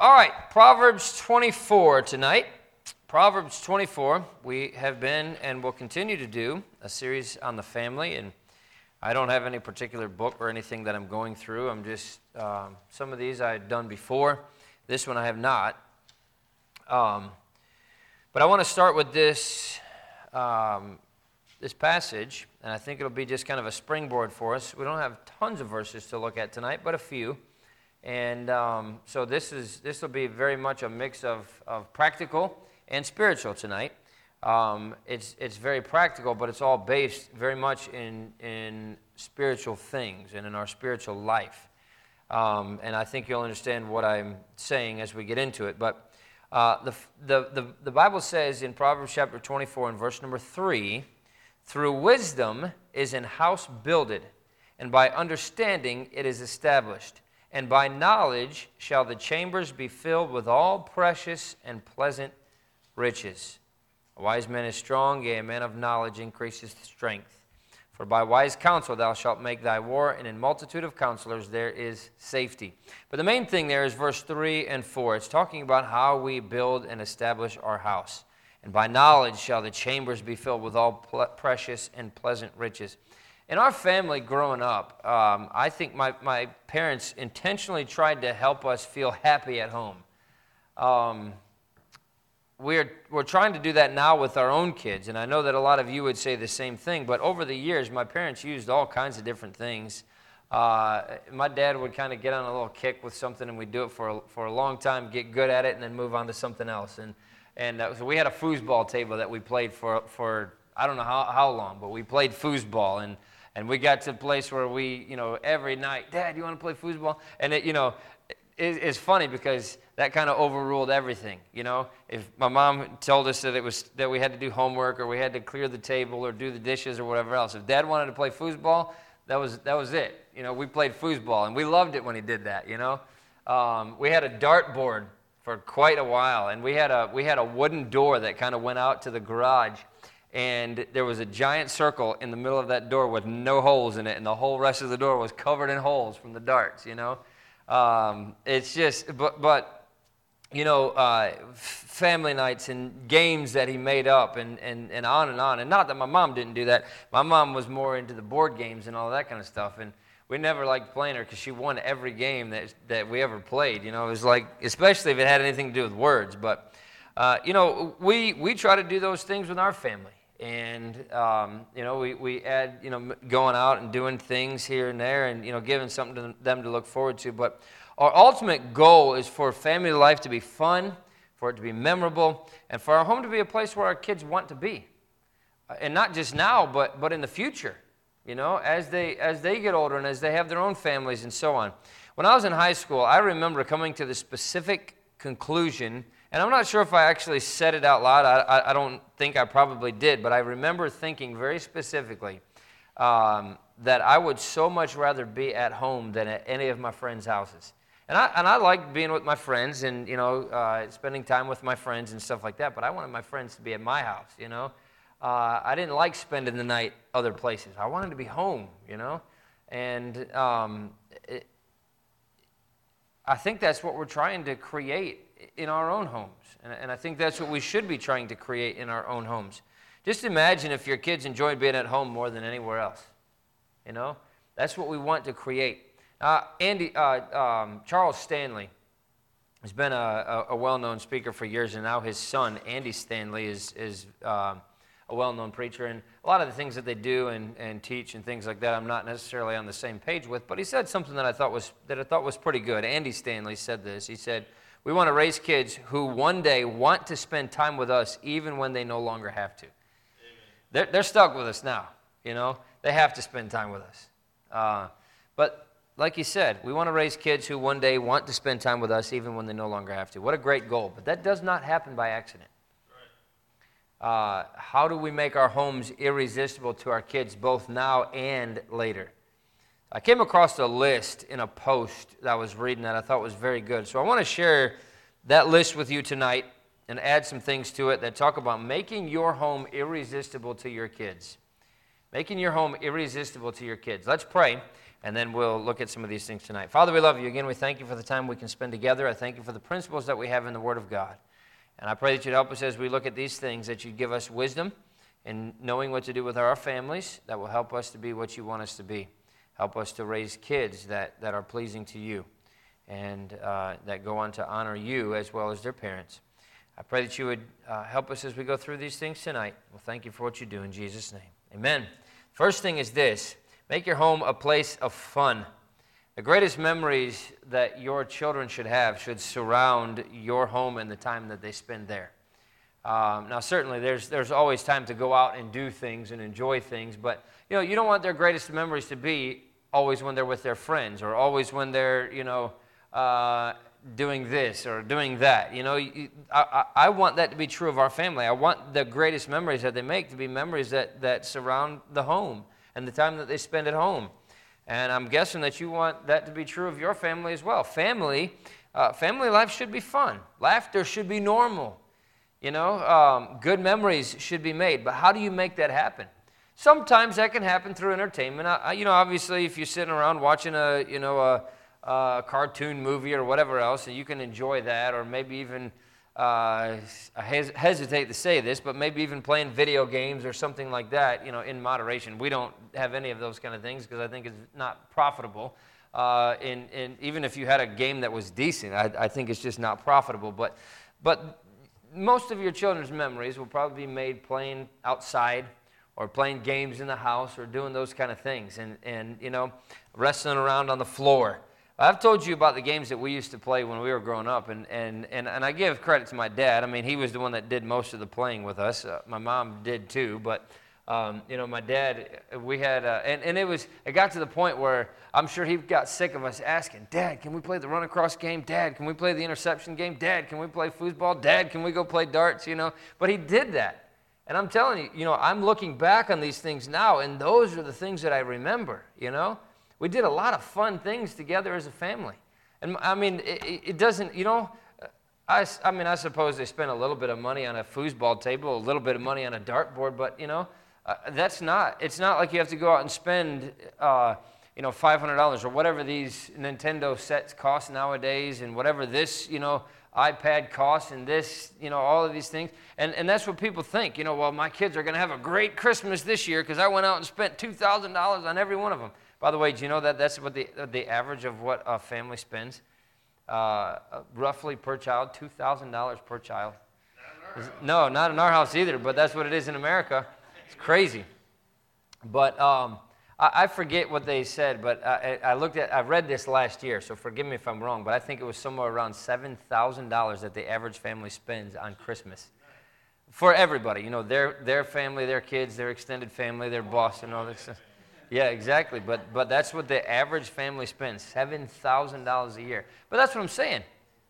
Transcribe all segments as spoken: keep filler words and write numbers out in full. All right, Proverbs twenty-four tonight. Proverbs twenty-four, we have been and will continue to do a series on the family, and I don't have any particular book or anything that I'm going through. I'm just, um, some of these I had done before. This one I have not. Um, but I want to start with this, um, this passage, and I think it'll be just kind of a springboard for us. We don't have tons of verses to look at tonight, but a few. And um, so this is this will be very much a mix of, of practical and spiritual tonight. Um, it's it's very practical, but it's all based very much in in spiritual things and in our spiritual life. Um, and I think you'll understand what I'm saying as we get into it. But uh, the, the the the Bible says in Proverbs chapter twenty-four and verse number three, "Through wisdom is an house builded, and by understanding it is established. And by knowledge shall the chambers be filled with all precious and pleasant riches. A wise man is strong, yea, a man of knowledge increases strength. For by wise counsel thou shalt make thy war, and in multitude of counselors there is safety." But the main thing there is verse three and four. It's talking about how we build and establish our house. "And by knowledge shall the chambers be filled with all ple- precious and pleasant riches." In our family growing up, um, I think my, my parents intentionally tried to help us feel happy at home. Um, we're, we're trying to do that now with our own kids, and I know that a lot of you would say the same thing, but over the years, my parents used all kinds of different things. Uh, my dad would kind of get on a little kick with something, and we'd do it for a, for a long time, get good at it, and then move on to something else. And, and uh, so we had a foosball table that we played for, for I don't know how, how long, but we played foosball, and And we got to a place where we, you know, every night, "Dad, you want to play foosball?" And, it, you know, it, it's funny because that kind of overruled everything, you know. If my mom told us that it was that we had to do homework or we had to clear the table or do the dishes or whatever else, if Dad wanted to play foosball, that was that was it. You know, we played foosball, and we loved it when he did that, you know. Um, we had a dartboard for quite a while, and we had a we had a wooden door that kind of went out to the garage. And there was a giant circle in the middle of that door with no holes in it, and the whole rest of the door was covered in holes from the darts, you know? Um, it's just, but, but you know, uh, family nights and games that he made up and, and, and on and on. And not that my mom didn't do that. My mom was more into the board games and all that kind of stuff. And we never liked playing her because she won every game that that we ever played, you know? It was like, especially if it had anything to do with words. But, uh, you know, we, we try to do those things with our family. And, um, you know, we, we add, you know, going out and doing things here and there and, you know, giving something to them to look forward to. But our ultimate goal is for family life to be fun, for it to be memorable, and for our home to be a place where our kids want to be. And not just now, but but in the future, you know, as they as they get older and as they have their own families and so on. When I was in high school, I remember coming to the specific conclusion. And I'm not sure if I actually said it out loud. I, I, I don't think I probably did, but I remember thinking very specifically um, that I would so much rather be at home than at any of my friends' houses. And I and I liked being with my friends and, you know, uh, spending time with my friends and stuff like that, but I wanted my friends to be at my house, you know. Uh, I didn't like spending the night other places. I wanted to be home, you know. And um, it, I think that's what we're trying to create in our own homes. And, and I think that's what we should be trying to create in our own homes. Just imagine if your kids enjoyed being at home more than anywhere else. You know? That's what we want to create. Uh, Andy, uh, um, Charles Stanley has been a, a, a well-known speaker for years, and now his son, Andy Stanley, is, is um, a well-known preacher. And a lot of the things that they do and, and teach and things like that, I'm not necessarily on the same page with, but he said something that I thought was that I thought was pretty good. Andy Stanley said this. He said, "We want to raise kids who one day want to spend time with us even when they no longer have to." They're, they're stuck with us now, you know. They have to spend time with us. Uh, but like you said, we want to raise kids who one day want to spend time with us even when they no longer have to. What a great goal. But that does not happen by accident. Right. Uh, how do we make our homes irresistible to our kids both now and later? I came across a list in a post that I was reading that I thought was very good. So I want to share that list with you tonight and add some things to it that talk about making your home irresistible to your kids. Making your home irresistible to your kids. Let's pray, and then we'll look at some of these things tonight. Father, we love you. Again, we thank you for the time we can spend together. I thank you for the principles that we have in the Word of God. And I pray that you'd help us as we look at these things, that you'd give us wisdom in knowing what to do with our families that will help us to be what you want us to be. Help us to raise kids that, that are pleasing to you and uh, that go on to honor you as well as their parents. I pray that you would uh, help us as we go through these things tonight. Well, thank you for what you do in Jesus' name. Amen. First thing is this. Make your home a place of fun. The greatest memories that your children should have should surround your home and the time that they spend there. Um, now, certainly, there's there's always time to go out and do things and enjoy things, but you know you don't want their greatest memories to be always when they're with their friends or always when they're you know uh, doing this or doing that. You know, you, I, I want that to be true of our family. I want the greatest memories that they make to be memories that that surround the home and the time that they spend at home. And I'm guessing that you want that to be true of your family as well. Family, uh, family life should be fun. Laughter should be normal. You know, um, good memories should be made. But how do you make that happen? Sometimes that can happen through entertainment. I, you know, obviously, if you're sitting around watching a, you know, a, a cartoon movie or whatever else, and you can enjoy that, or maybe even, uh, I hes- hesitate to say this, but maybe even playing video games or something like that, you know, in moderation. We don't have any of those kind of things because I think it's not profitable. Uh, and, and even if you had a game that was decent, I, I think it's just not profitable. But, but. Most of your children's memories will probably be made playing outside or playing games in the house or doing those kind of things and, and you know, wrestling around on the floor. I've told you about the games that we used to play when we were growing up, and and, and, and I give credit to my dad. I mean, he was the one that did most of the playing with us. Uh, my mom did too, but, um, you know, my dad, we had, uh, and, and it was, it got to the point where I'm sure he got sick of us asking, Dad, can we play the run-across game? Dad, can we play the interception game? Dad, can we play foosball? Dad, can we go play darts, you know? But he did that. And I'm telling you, you know, I'm looking back on these things now, and those are the things that I remember, you know? We did a lot of fun things together as a family. And, I mean, it, it doesn't, you know, I, I mean, I suppose they spent a little bit of money on a foosball table, a little bit of money on a dartboard, but, you know, uh, that's not, it's not like you have to go out and spend, uh, you know, five hundred dollars or whatever these Nintendo sets cost nowadays and whatever this, you know, iPad costs and this, you know, all of these things. And and that's what people think, you know, well, my kids are going to have a great Christmas this year because I went out and spent two thousand dollars on every one of them. By the way, do you know that that's what the the average of what a family spends, uh, roughly per child, two thousand dollars per child? Not no, not in our house either, but that's what it is in America. It's crazy. But um, I, I forget what they said, but I, I looked at, I read this last year, so forgive me if I'm wrong, but I think it was somewhere around seven thousand dollars that the average family spends on Christmas for everybody. You know, their their family, their kids, their extended family, their boss, and all that stuff. Yeah, exactly, but but that's what the average family spends, seven thousand dollars a year. But that's what I'm saying.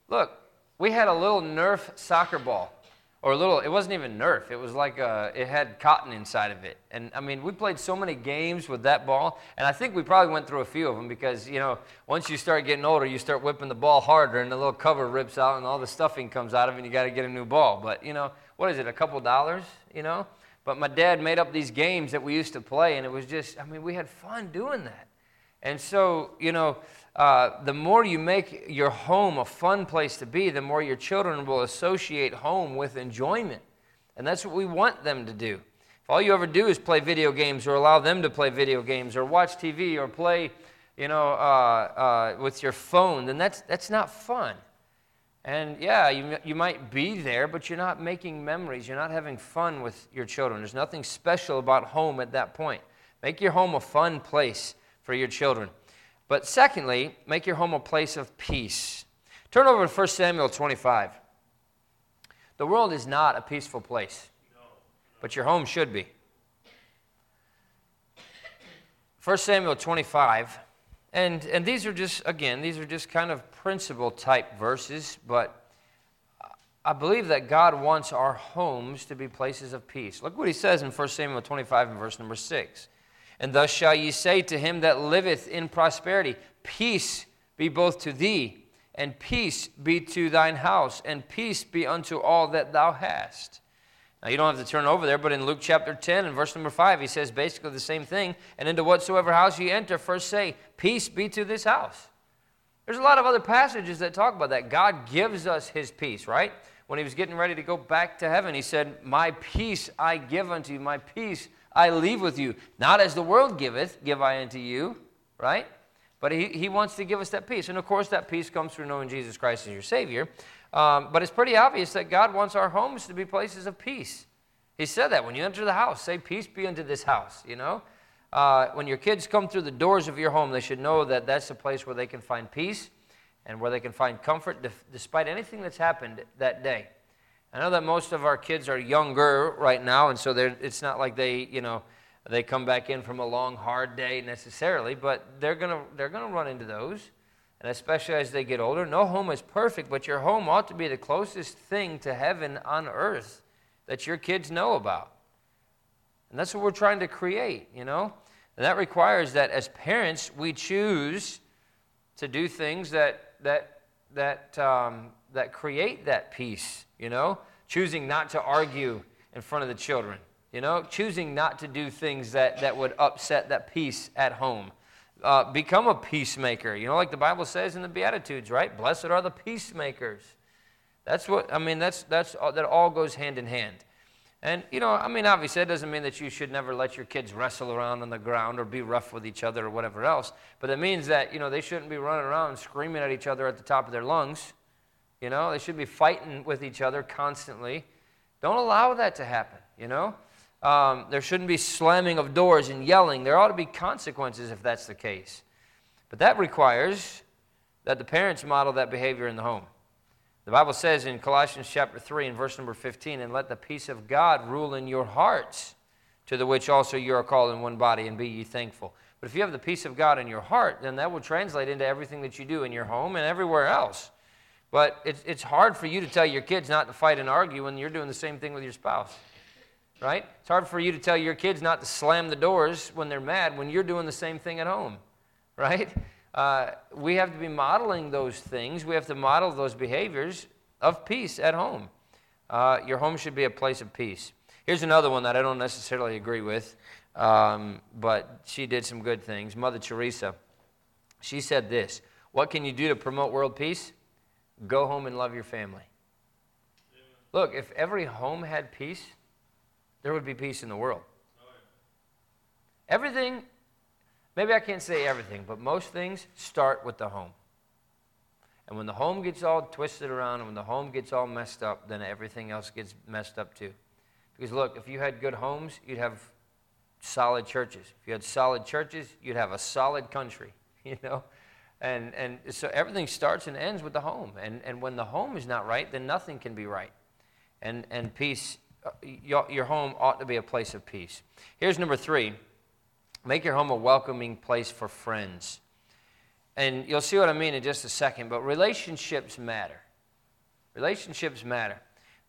Look, we had a little Nerf soccer ball, or a little, it wasn't even Nerf, it was like, a, it had cotton inside of it. And I mean, we played so many games with that ball, and I think we probably went through a few of them because, you know, once you start getting older, you start whipping the ball harder, and the little cover rips out, and all the stuffing comes out of it, and you got to get a new ball. But, you know, what is it, a couple dollars, you know? But my dad made up these games that we used to play, and it was just, I mean, we had fun doing that. And so, you know, uh, the more you make your home a fun place to be, the more your children will associate home with enjoyment. And that's what we want them to do. If all you ever do is play video games or allow them to play video games or watch T V or play, you know, uh, uh, with your phone, then that's that's not fun. And yeah, you you might be there, but you're not making memories. You're not having fun with your children. There's nothing special about home at that point. Make your home a fun place for your children. But secondly, make your home a place of peace. Turn over to First Samuel twenty-five. The world is not a peaceful place, but your home should be. First Samuel twenty-five. And and these are just, again, these are just kind of principle-type verses, but I believe that God wants our homes to be places of peace. Look what he says in First Samuel twenty-five and verse number six. And thus shall ye say to him that liveth in prosperity, peace be both to thee, and peace be to thine house, and peace be unto all that thou hast. Now, you don't have to turn over there, but in Luke chapter ten and verse number five, he says basically the same thing. And into whatsoever house ye enter, first say, peace be to this house. There's a lot of other passages that talk about that. God gives us his peace, right? When he was getting ready to go back to heaven, he said, my peace I give unto you, my peace I leave with you. Not as the world giveth, give I unto you, right? But he, he wants to give us that peace. And, of course, that peace comes through knowing Jesus Christ as your Savior. Um, but it's pretty obvious that God wants our homes to be places of peace. He said that. When you enter the house, say, peace be unto this house, you know. Uh, when your kids come through the doors of your home, they should know that that's a place where they can find peace and where they can find comfort def- despite anything that's happened that day. I know that most of our kids are younger right now, and so it's not like they, you know, they come back in from a long, hard day necessarily, but they're gonna they're gonna run into those, and especially as they get older. No home is perfect, but your home ought to be the closest thing to heaven on earth that your kids know about. And that's what we're trying to create, you know? And that requires that as parents, we choose to do things that that that um, that create that peace, you know? Choosing not to argue in front of the children, you know? Choosing not to do things that, that would upset that peace at home. Uh, become a peacemaker, you know, like the Bible says in the Beatitudes, right? Blessed are the peacemakers. That's what, I mean, that's that's that all goes hand in hand. And, you know, I mean, obviously, that doesn't mean that you should never let your kids wrestle around on the ground or be rough with each other or whatever else. But it means that, you know, they shouldn't be running around screaming at each other at the top of their lungs. You know, they should be fighting with each other constantly. Don't allow that to happen, you know. Um, there shouldn't be slamming of doors and yelling. There ought to be consequences if that's the case. But that requires that the parents model that behavior in the home. The Bible says in Colossians chapter three and verse number fifteen, and let the peace of God rule in your hearts, to the which also you are called in one body, and be ye thankful. But if you have the peace of God in your heart, then that will translate into everything that you do in your home and everywhere else. But it's, it's hard for you to tell your kids not to fight and argue when you're doing the same thing with your spouse, right? It's hard for you to tell your kids not to slam the doors when they're mad when you're doing the same thing at home, right? Uh, we have to be modeling those things. We have to model those behaviors of peace at home. Uh, your home should be a place of peace. Here's another one that I don't necessarily agree with, um, but she did some good things. Mother Teresa, she said this, what can you do to promote world peace? Go home and love your family. Yeah. Look, if every home had peace, there would be peace in the world. Oh, yeah. Everything... Maybe I can't say everything, but most things start with the home. And when the home gets all twisted around and when the home gets all messed up, then everything else gets messed up too. Because look, if you had good homes, you'd have solid churches. If you had solid churches, you'd have a solid country, you know? And and so everything starts and ends with the home. And and when the home is not right, then nothing can be right. And and peace, your, your home ought to be a place of peace. Here's number three. Make your home a welcoming place for friends. And you'll see what I mean in just a second, but relationships matter. Relationships matter.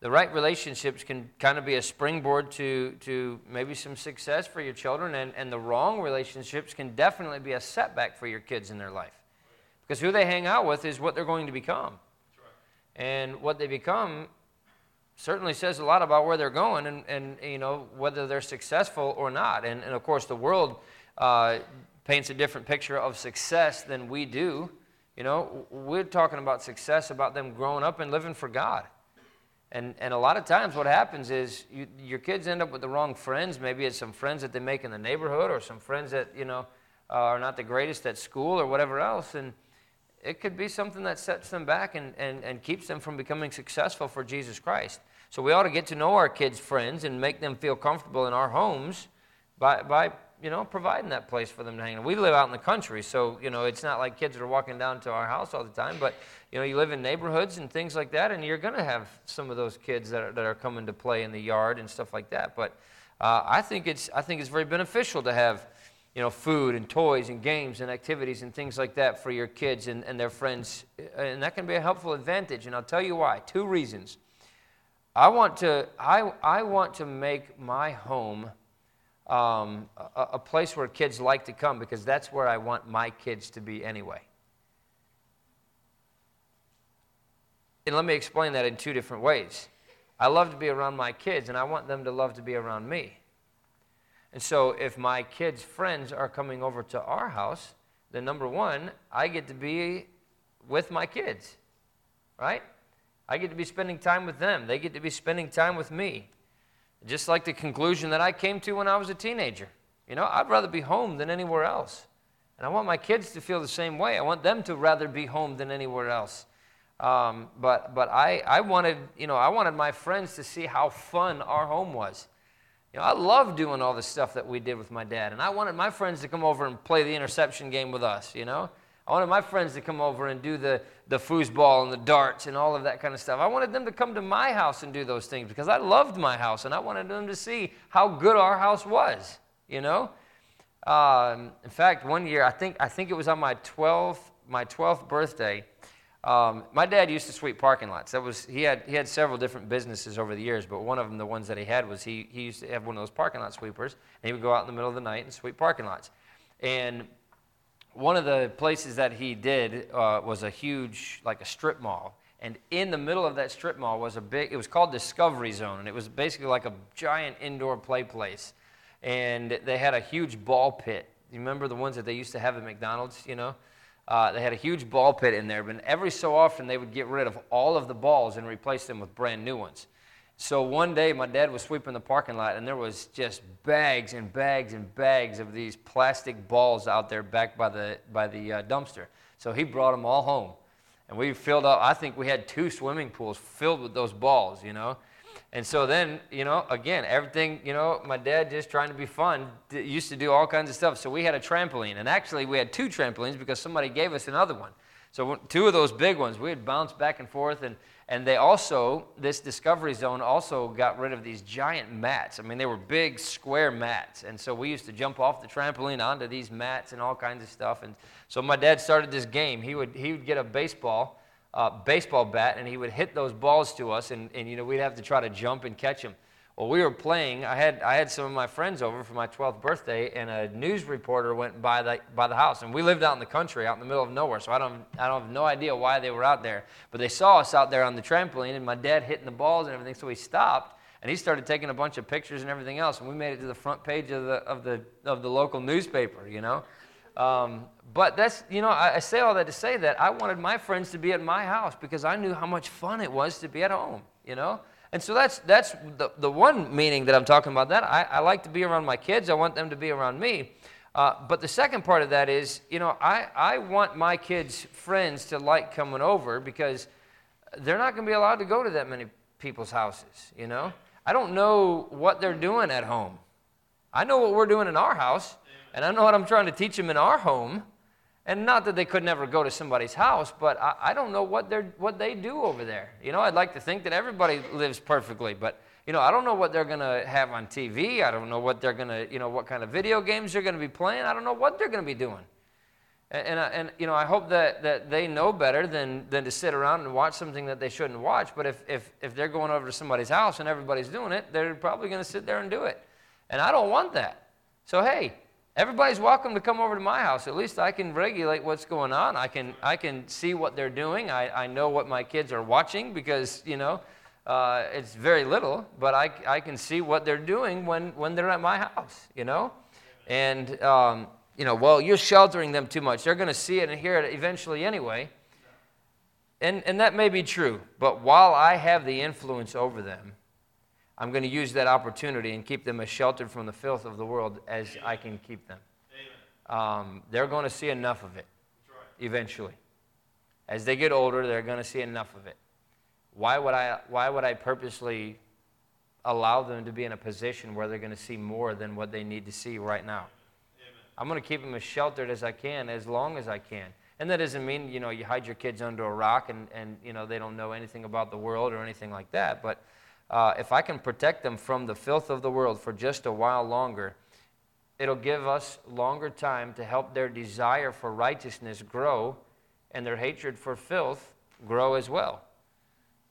The right relationships can kind of be a springboard to, to maybe some success for your children, and, and the wrong relationships can definitely be a setback for your kids in their life. Because who they hang out with is what they're going to become. And what they become certainly says a lot about where they're going and, and you know, whether they're successful or not. And, and of course, the world uh, paints a different picture of success than we do. You know, we're talking about success, about them growing up and living for God. And and a lot of times what happens is you, your kids end up with the wrong friends. Maybe it's some friends that they make in the neighborhood or some friends that, you know, uh, are not the greatest at school or whatever else. And it could be something that sets them back and, and, and keeps them from becoming successful for Jesus Christ. So we ought to get to know our kids' friends and make them feel comfortable in our homes by, by you know, providing that place for them to hang out. We live out in the country, so, you know, it's not like kids are walking down to our house all the time, but, you know, you live in neighborhoods and things like that, and you're going to have some of those kids that are, that are coming to play in the yard and stuff like that. But uh, I think it's I think it's very beneficial to have, you know, food and toys and games and activities and things like that for your kids and, and their friends, and that can be a helpful advantage, and I'll tell you why. Two reasons. I want to I I want to make my home um, a, a place where kids like to come because that's where I want my kids to be anyway. And let me explain that in two different ways. I love to be around my kids, and I want them to love to be around me. And so if my kids' friends are coming over to our house, then number one, I get to be with my kids, right? I get to be spending time with them. They get to be spending time with me. Just like the conclusion that I came to when I was a teenager. You know, I'd rather be home than anywhere else. And I want my kids to feel the same way. I want them to rather be home than anywhere else. Um, but but I, I wanted, you know, I wanted my friends to see how fun our home was. You know, I loved doing all the stuff that we did with my dad, and I wanted my friends to come over and play the interception game with us, you know. I wanted my friends to come over and do the, the foosball and the darts and all of that kind of stuff. I wanted them to come to my house and do those things because I loved my house, and I wanted them to see how good our house was, you know. Um, in fact, one year, I think I think it was on my twelfth my twelfth birthday. Um, my dad used to sweep parking lots. That was he had he had several different businesses over the years, but one of them, the ones that he had, was he he used to have one of those parking lot sweepers, and he would go out in the middle of the night and sweep parking lots. And one of the places that he did uh, was a huge, like a strip mall, and in the middle of that strip mall was a big. It was called Discovery Zone, and it was basically like a giant indoor play place, and they had a huge ball pit. You remember the ones that they used to have at McDonald's, you know? Uh, they had a huge ball pit in there, but every so often they would get rid of all of the balls and replace them with brand new ones. So one day my dad was sweeping the parking lot, and there was just bags and bags and bags of these plastic balls out there back by the by the uh, dumpster. So he brought them all home, and we filled up. I think we had two swimming pools filled with those balls, you know. And so then, you know, again, everything, you know, my dad just trying to be fun, d- used to do all kinds of stuff. So we had a trampoline, and actually we had two trampolines because somebody gave us another one. So two of those big ones, we would bounce back and forth, and, and they also, this Discovery Zone also got rid of these giant mats. I mean, they were big square mats, and so we used to jump off the trampoline onto these mats and all kinds of stuff. And so my dad started this game. He would he would get a baseball Uh, baseball bat, and he would hit those balls to us, and, and you know, we'd have to try to jump and catch him. Well, we were playing. I had I had some of my friends over for my twelfth birthday, and a news reporter went by the by the house, and we lived out in the country, out in the middle of nowhere. So I don't I don't have no idea why they were out there, but they saw us out there on the trampoline, and my dad hitting the balls and everything. So he stopped, and he started taking a bunch of pictures and everything else, and we made it to the front page of the of the of the local newspaper, you know. Um, but that's, you know, I, I say all that to say that I wanted my friends to be at my house because I knew how much fun it was to be at home, you know? And so that's that's the, the one meaning that I'm talking about that. I, I like to be around my kids. I want them to be around me. Uh, but the second part of that is, you know, I, I want my kids' friends to like coming over because they're not going to be allowed to go to that many people's houses, you know? I don't know what they're doing at home. I know what we're doing in our house. And I know what I'm trying to teach them in our home, and not that they could never go to somebody's house, but I, I don't know what they're what they do over there. You know, I'd like to think that everybody lives perfectly, but you know, I don't know what they're gonna have on T V. I don't know what they're gonna, you know, what kind of video games they're gonna be playing. I don't know what they're gonna be doing. And and, I, and you know, I hope that, that they know better than than to sit around and watch something that they shouldn't watch. But if if if they're going over to somebody's house and everybody's doing it, they're probably gonna sit there and do it. And I don't want that. So hey. Everybody's welcome to come over to my house. At least I can regulate what's going on. I can I can see what they're doing. I, I know what my kids are watching because, you know, uh, it's very little. But I, I can see what they're doing when, when they're at my house, you know. And, um, you know, well, you're sheltering them too much. They're going to see it and hear it eventually anyway. And, and that may be true. But while I have the influence over them, I'm going to use that opportunity and keep them as sheltered from the filth of the world as Amen. I can keep them. Um, they're going to see enough of it That's right. eventually. As they get older, they're going to see enough of it. Why would I? Why would I purposely allow them to be in a position where they're going to see more than what they need to see right now? Amen. I'm going to keep them as sheltered as I can, as long as I can. And that doesn't mean, you know, you hide your kids under a rock and, and you know, they don't know anything about the world or anything like that, but. Uh, if I can protect them from the filth of the world for just a while longer, it'll give us longer time to help their desire for righteousness grow and their hatred for filth grow as well.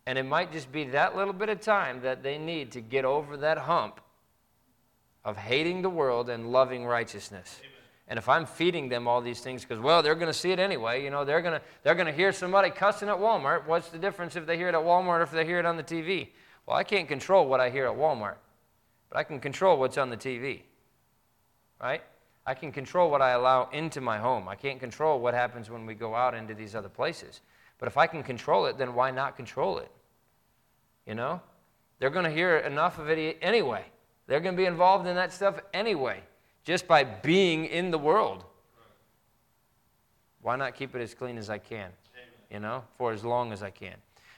And it might just be that little bit of time that they need to get over that hump of hating the world and loving righteousness. Amen. And if I'm feeding them all these things, because, well, they're going to see it anyway. You know, they're going to they're going to hear somebody cussing at Walmart. What's the difference if they hear it at Walmart or if they hear it on the T V? Well, I can't control what I hear at Walmart, but I can control what's on the T V, right? I can control what I allow into my home. I can't control what happens when we go out into these other places. But if I can control it, then why not control it? You know? They're going to hear enough of it anyway. They're going to be involved in that stuff anyway, just by being in the world. Why not keep it as clean as I can, you know, for as long as I can?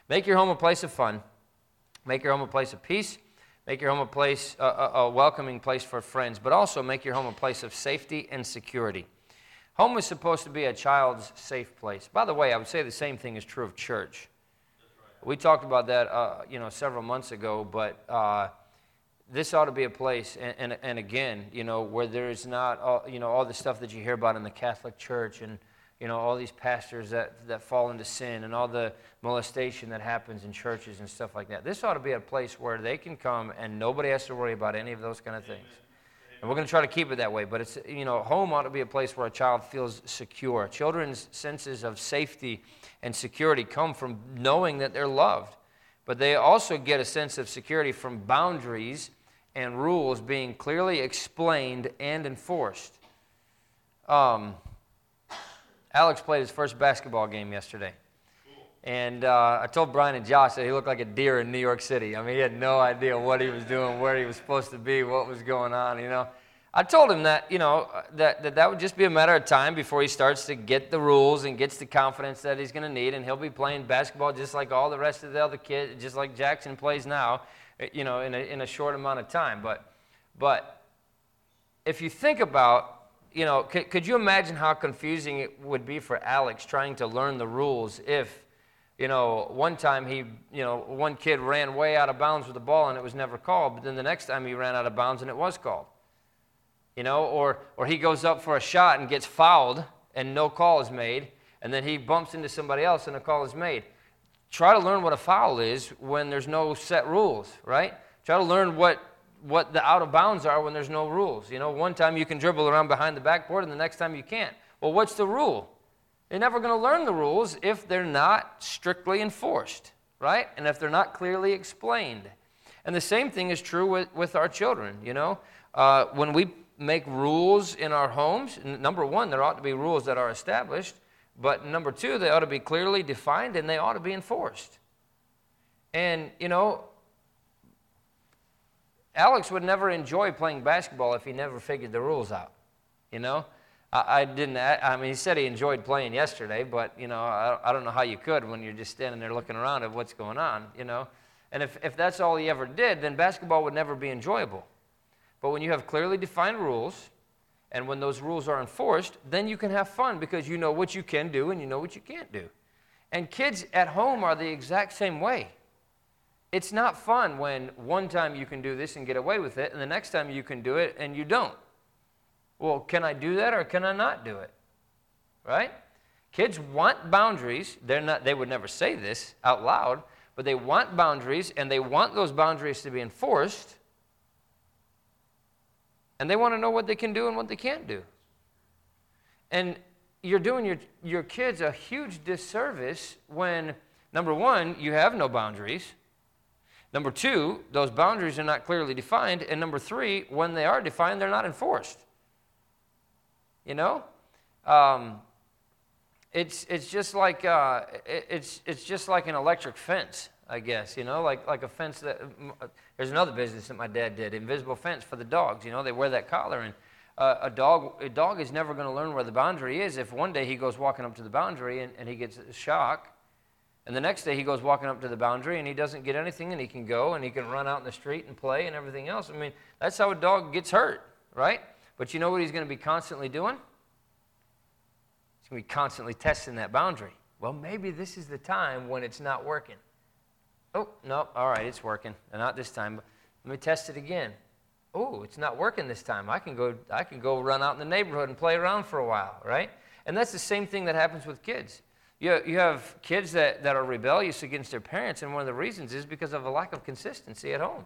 Make your home a place of fun. Make your home a place of peace. Make your home a place, a, a, a welcoming place for friends, but also make your home a place of safety and security. Home is supposed to be a child's safe place. By the way, I would say the same thing is true of church. We talked about that, uh, you know, several months ago, but uh, this ought to be a place, and, and, and again, you know, where there is not, all, you know, all the stuff that you hear about in the Catholic Church, and, you know, all these pastors that, that fall into sin, and all the molestation that happens in churches and stuff like that. This ought to be a place where they can come, and nobody has to worry about any of those kind of things. Amen. And we're going to try to keep it that way, but it's, you know, home ought to be a place where a child feels secure. Children's senses of safety and security come from knowing that they're loved, but they also get a sense of security from boundaries and rules being clearly explained and enforced. Um, Alex played his first basketball game yesterday, and uh, I told Brian and Josh that he looked like a deer in New York City. I mean, he had no idea what he was doing, where he was supposed to be, what was going on, you know. I told him that, you know, that that, that would just be a matter of time before he starts to get the rules and gets the confidence that he's going to need, and he'll be playing basketball just like all the rest of the other kids, just like Jackson plays now, you know, in a, in a short amount of time. But but if you think about, you know, could, could you imagine how confusing it would be for Alex trying to learn the rules if, you know, one time he, you know, one kid ran way out of bounds with the ball and it was never called, but then the next time he ran out of bounds and it was called, you know, or or he goes up for a shot and gets fouled and no call is made, and then he bumps into somebody else and a call is made. Try to learn what a foul is when there's no set rules, right? Try to learn what, what the out of bounds are when there's no rules. You know, one time you can dribble around behind the backboard and the next time you can't. Well, what's the rule? They're never going to learn the rules if they're not strictly enforced, right? And if they're not clearly explained. And the same thing is true with, with our children, you know? Uh, when we make rules in our homes, n- number one, there ought to be rules that are established, but number two, they ought to be clearly defined and they ought to be enforced. And, you know, Alex would never enjoy playing basketball if he never figured the rules out, you know? I didn't, I mean, he said he enjoyed playing yesterday, but, you know, I don't know how you could when you're just standing there looking around at what's going on, you know. And if, if that's all he ever did, then basketball would never be enjoyable. But when you have clearly defined rules, and when those rules are enforced, then you can have fun because you know what you can do and you know what you can't do. And kids at home are the exact same way. It's not fun when one time you can do this and get away with it, and the next time you can do it and you don't. Well, can I do that or can I not do it? Right? Kids want boundaries. They're not, they would never say this out loud, but they want boundaries, and they want those boundaries to be enforced. And they want to know what they can do and what they can't do. And you're doing your, your kids a huge disservice when, number one, you have no boundaries. Number two, those boundaries are not clearly defined. And number three, when they are defined, they're not enforced. You know, um, it's it's just like uh, it, it's it's just like an electric fence, I guess. You know, like like a fence that uh, there's another business that my dad did, invisible fence for the dogs. You know, they wear that collar, and uh, a dog a dog is never going to learn where the boundary is. If one day he goes walking up to the boundary and, and he gets a shock, and the next day he goes walking up to the boundary and he doesn't get anything, and he can go and he can run out in the street and play and everything else. I mean, that's how a dog gets hurt, right? But you know what he's going to be constantly doing? He's going to be constantly testing that boundary. Well, maybe this is the time when it's not working. Oh, no, all right, it's working. Not this time. But let me test it again. Oh, it's not working this time. I can go I can go run out in the neighborhood and play around for a while, right? And that's the same thing that happens with kids. You, you have kids that, that are rebellious against their parents, and one of the reasons is because of a lack of consistency at home,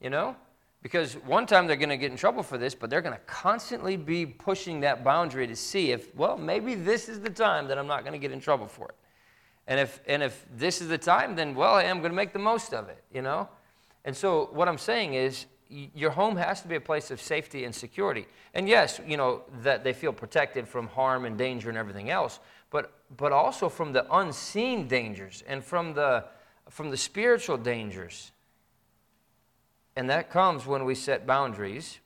you know? Because one time they're going to get in trouble for this, but they're going to constantly be pushing that boundary to see if, well, maybe this is the time that I'm not going to get in trouble for it. And if and if this is the time, then, well, I am going to make the most of it, you know? And so what I'm saying is your home has to be a place of safety and security. And yes, you know, that they feel protected from harm and danger and everything else, but but also from the unseen dangers and from the from the spiritual dangers. And that comes when we set boundaries.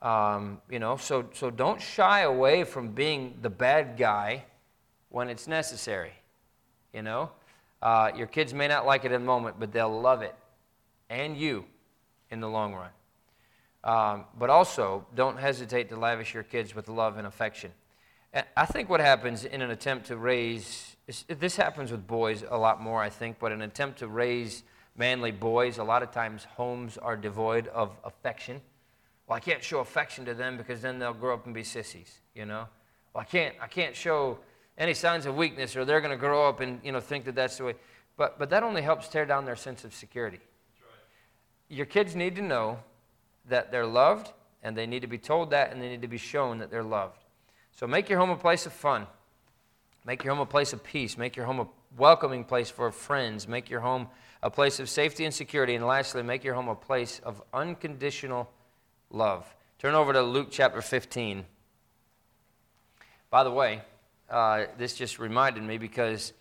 Um, you know, so so don't shy away from being the bad guy when it's necessary. You know, uh, your kids may not like it in the moment, but they'll love it, and you, in the long run. Um, but also, don't hesitate to lavish your kids with love and affection. And I think what happens in an attempt to raise this happens with boys a lot more, I think. But in an attempt to raise manly boys, a lot of times homes are devoid of affection. Well, I can't show affection to them because then they'll grow up and be sissies, you know. Well, I can't, I can't show any signs of weakness, or they're going to grow up and, you know, think that that's the way. But but that only helps tear down their sense of security. That's right. Your kids need to know that they're loved, and they need to be told that, and they need to be shown that they're loved. So make your home a place of fun. Make your home a place of peace. Make your home a welcoming place for friends. Make your home a place of safety and security. And lastly, make your home a place of unconditional love. Turn over to Luke chapter fifteen. By the way, uh, this just reminded me because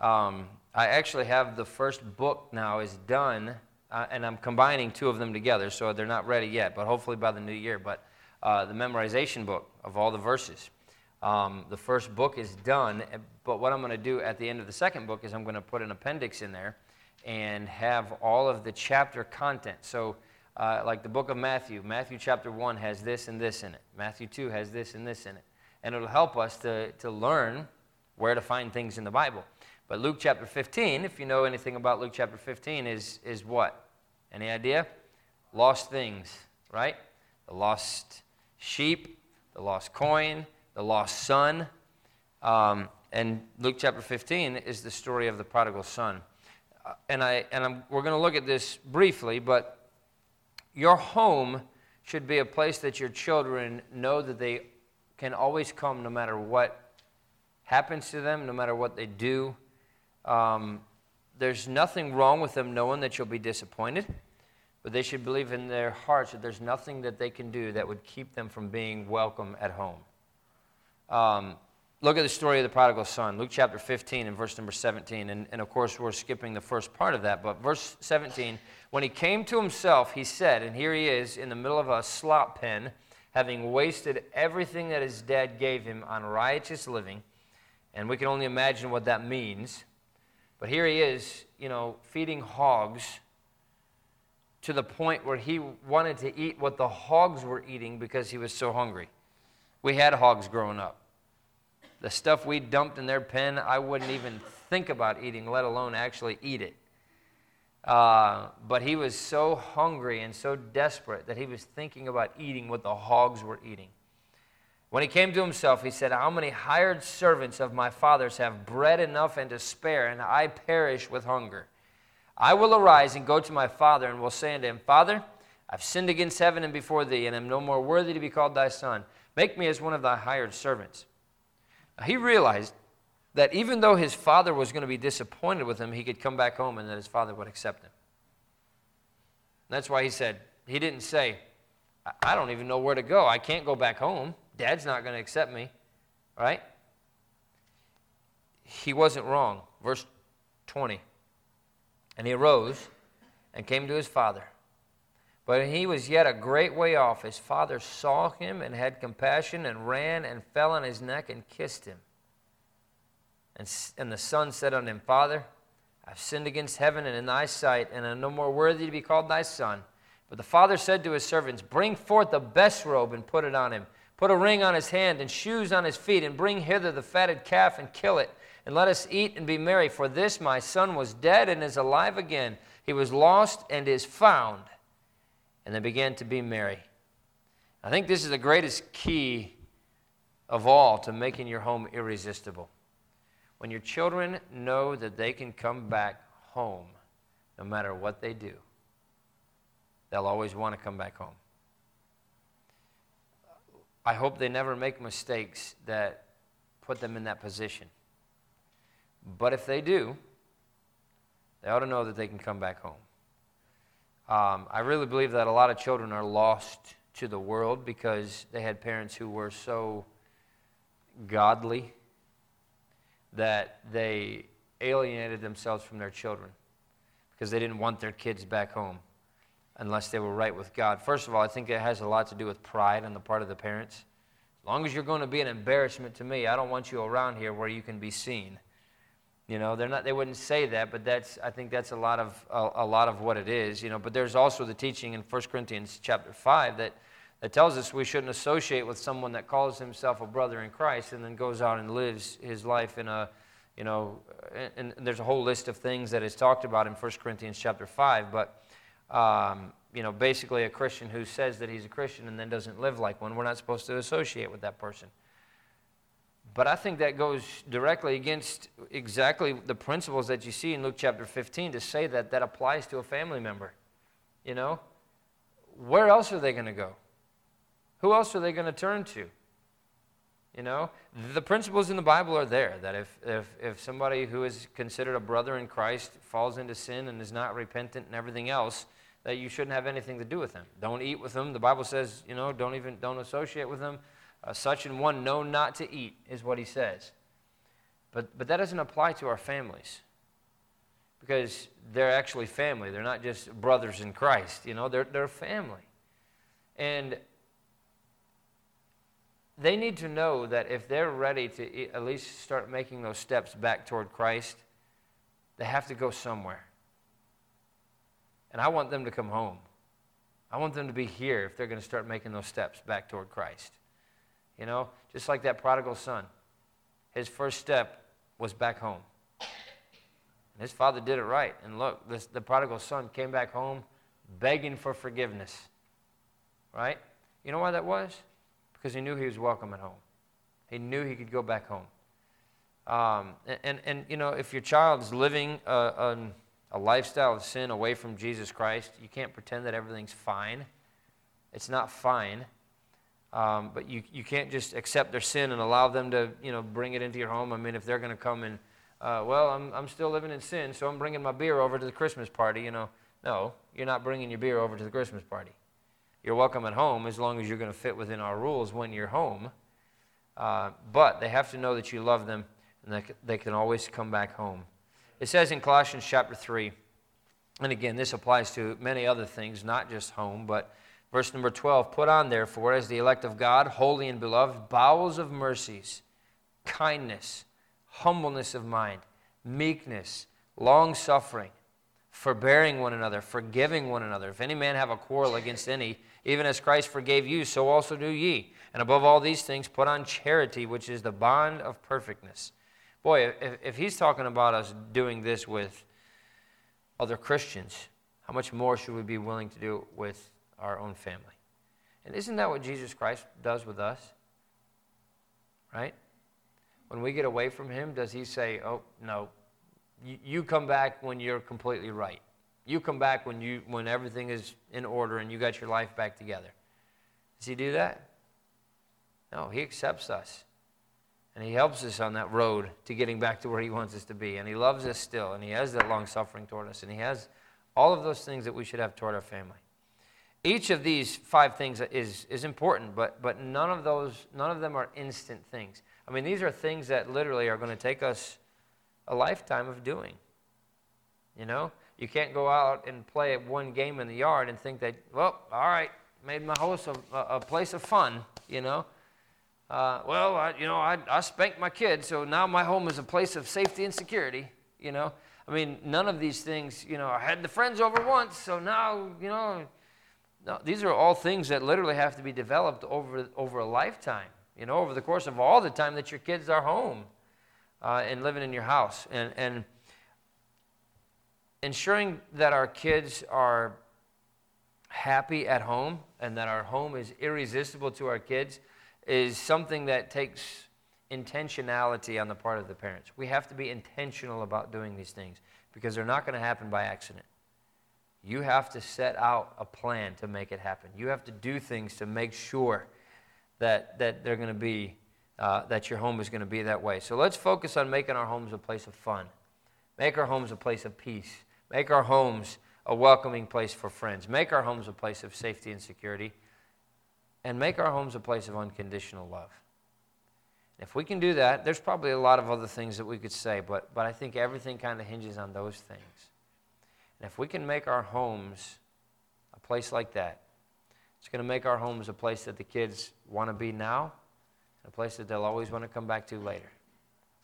um, I actually have the first book now is done, uh, and I'm combining two of them together, so they're not ready yet, but hopefully by the new year. But uh, the memorization book of all the verses. Um, the first book is done, but what I'm going to do at the end of the second book is I'm going to put an appendix in there and have all of the chapter content. So Uh, like the book of Matthew, Matthew chapter one has this and this in it. Matthew two has this and this in it. And it'll help us to, to learn where to find things in the Bible. But Luke chapter fifteen, if you know anything about Luke chapter fifteen, is is what? Any idea? Lost things, right? The lost sheep, the lost coin, the lost son. Um, and Luke chapter fifteen is the story of the prodigal son. Uh, and I and I'm, we're going to look at this briefly, but your home should be a place that your children know that they can always come no matter what happens to them, no matter what they do. Um, there's nothing wrong with them knowing that you'll be disappointed, but they should believe in their hearts that there's nothing that they can do that would keep them from being welcome at home. Um, look at the story of the prodigal son, Luke chapter fifteen and verse number seventeen. And, and of course, we're skipping the first part of that, but verse seventeen... When he came to himself, he said, and here he is in the middle of a slop pen, having wasted everything that his dad gave him on righteous living. And we can only imagine what that means. But here he is, you know, feeding hogs to the point where he wanted to eat what the hogs were eating because he was so hungry. We had hogs growing up. The stuff we dumped in their pen, I wouldn't even think about eating, let alone actually eat it. Uh, but he was so hungry and so desperate that he was thinking about eating what the hogs were eating. When he came to himself, he said, "How many hired servants of my father's have bread enough and to spare, and I perish with hunger? I will arise and go to my father and will say unto him, Father, I've sinned against heaven and before thee, and am no more worthy to be called thy son. Make me as one of thy hired servants." Now, he realized that even though his father was going to be disappointed with him, he could come back home and that his father would accept him. And that's why he said, he didn't say, I don't even know where to go. I can't go back home. Dad's not going to accept me, right? He wasn't wrong. Verse twenty, and he arose and came to his father. But when he was yet a great way off, his father saw him and had compassion and ran and fell on his neck and kissed him. And the son said unto him, "Father, I've sinned against heaven and in thy sight, and am no more worthy to be called thy son." But the father said to his servants, "Bring forth the best robe and put it on him. Put a ring on his hand and shoes on his feet, and bring hither the fatted calf and kill it. And let us eat and be merry, for this my son was dead and is alive again. He was lost and is found." And they began to be merry. I think this is the greatest key of all to making your home irresistible. When your children know that they can come back home, no matter what they do, they'll always want to come back home. I hope they never make mistakes that put them in that position. But if they do, they ought to know that they can come back home. Um, I really believe that a lot of children are lost to the world because they had parents who were so godly that they alienated themselves from their children because they didn't want their kids back home unless they were right with God. First of all, I think it has a lot to do with pride on the part of the parents. As long as you're going to be an embarrassment to me, I don't want you around here where you can be seen. You know, they're not. They wouldn't say that, but that's. I think that's a lot of a, a lot of what it is. You know, but there's also the teaching in First Corinthians chapter five that, that tells us we shouldn't associate with someone that calls himself a brother in Christ and then goes out and lives his life in a, you know, and, and there's a whole list of things that is talked about in First Corinthians chapter five. But, um, you know, basically a Christian who says that he's a Christian and then doesn't live like one, we're not supposed to associate with that person. But I think that goes directly against exactly the principles that you see in Luke chapter fifteen to say that that applies to a family member, you know? Where else are they going to go? Who else are they going to turn to? You know, the principles in the Bible are there, that if, if if somebody who is considered a brother in Christ falls into sin and is not repentant and everything else, that you shouldn't have anything to do with them. Don't eat with them. The Bible says, you know, don't even, don't associate with them. Uh, such and one know not to eat is what he says. But but that doesn't apply to our families because they're actually family. They're not just brothers in Christ, you know. They're, they're family. And they need to know that if they're ready to eat, at least start making those steps back toward Christ, they have to go somewhere. And I want them to come home. I want them to be here if they're going to start making those steps back toward Christ. You know, just like that prodigal son. His first step was back home. And his father did it right. And look, this, the prodigal son came back home begging for forgiveness. Right? You know why that was? Because he knew he was welcome at home. He knew he could go back home. Um, and, and, and, you know, if your child's living a, a, a lifestyle of sin away from Jesus Christ, you can't pretend that everything's fine. It's not fine. Um, but you, you can't just accept their sin and allow them to, you know, bring it into your home. I mean, if they're going to come and, uh, well, I'm I'm still living in sin, so I'm bringing my beer over to the Christmas party, you know. No, you're not bringing your beer over to the Christmas party. You're welcome at home as long as you're going to fit within our rules when you're home. Uh, but they have to know that you love them and that they can always come back home. It says in Colossians chapter three, and again, this applies to many other things, not just home, but verse number twelve, put on therefore as the elect of God, holy and beloved, bowels of mercies, kindness, humbleness of mind, meekness, long-suffering, forbearing one another, forgiving one another. If any man have a quarrel against any, even as Christ forgave you, so also do ye. And above all these things, put on charity, which is the bond of perfectness. Boy, if, if he's talking about us doing this with other Christians, how much more should we be willing to do it with our own family? And isn't that what Jesus Christ does with us? Right? When we get away from him, does he say, oh, no, you, you come back when you're completely right. You come back when you when everything is in order and you got your life back together. Does he do that? No, he accepts us. And he helps us on that road to getting back to where he wants us to be. And he loves us still. And he has that long-suffering toward us. And he has all of those things that we should have toward our family. Each of these five things is, is important, but but none of those none of them are instant things. I mean, these are things that literally are going to take us a lifetime of doing. You know, you can't go out and play one game in the yard and think that, well, all right, made my house a, a place of fun. You know, uh, well, I, you know, I I spanked my kid, so now my home is a place of safety and security. You know, I mean, none of these things. You know, I had the friends over once, so now you know. No, these are all things that literally have to be developed over, over a lifetime, you know, over the course of all the time that your kids are home uh, and living in your house. And, and ensuring that our kids are happy at home and that our home is irresistible to our kids is something that takes intentionality on the part of the parents. We have to be intentional about doing these things because they're not going to happen by accident. You have to set out a plan to make it happen. You have to do things to make sure that that they're going to be uh, that your home is going to be that way. So let's focus on making our homes a place of fun. Make our homes a place of peace. Make our homes a welcoming place for friends. Make our homes a place of safety and security. And make our homes a place of unconditional love. If we can do that, there's probably a lot of other things that we could say, but, but I think everything kind of hinges on those things. And if we can make our homes a place like that, it's going to make our homes a place that the kids want to be now, and a place that they'll always want to come back to later.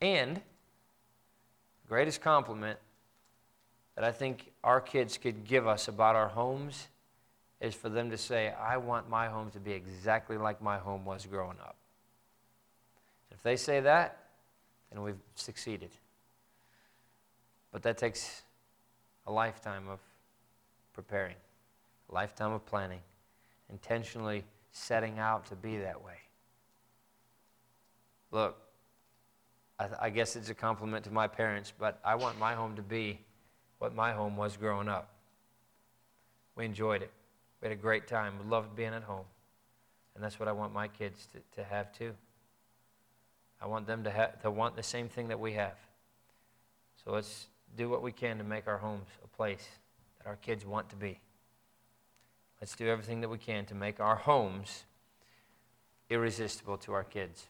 And the greatest compliment that I think our kids could give us about our homes is for them to say, I want my home to be exactly like my home was growing up. If they say that, then we've succeeded. But that takes a lifetime of preparing, a lifetime of planning, intentionally setting out to be that way. Look, I, I guess it's a compliment to my parents, but I want my home to be what my home was growing up. We enjoyed it. We had a great time. We loved being at home. And that's what I want my kids to, to have too. I want them to have, to want the same thing that we have. So let's do what we can to make our homes a place that our kids want to be. Let's do everything that we can to make our homes irresistible to our kids.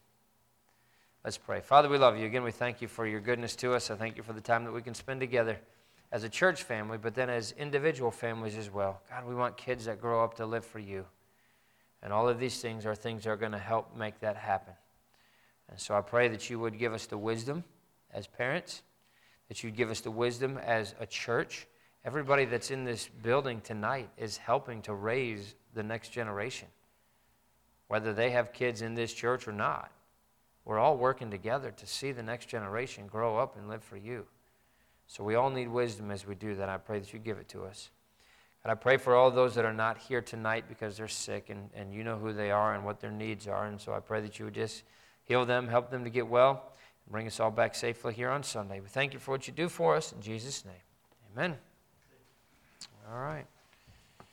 Let's pray. Father, we love you. Again, we thank you for your goodness to us. I thank you for the time that we can spend together as a church family, but then as individual families as well. God, we want kids that grow up to live for you. And all of these things are things that are going to help make that happen. And so I pray that you would give us the wisdom as parents, that you'd give us the wisdom as a church. Everybody that's in this building tonight is helping to raise the next generation, whether they have kids in this church or not. We're all working together to see the next generation grow up and live for you. So we all need wisdom as we do that. I pray that you give it to us. And I pray for all those that are not here tonight because they're sick, and, and you know who they are and what their needs are. And so I pray that you would just heal them, help them to get well, and bring us all back safely here on Sunday. We thank you for what you do for us. In Jesus' name, amen.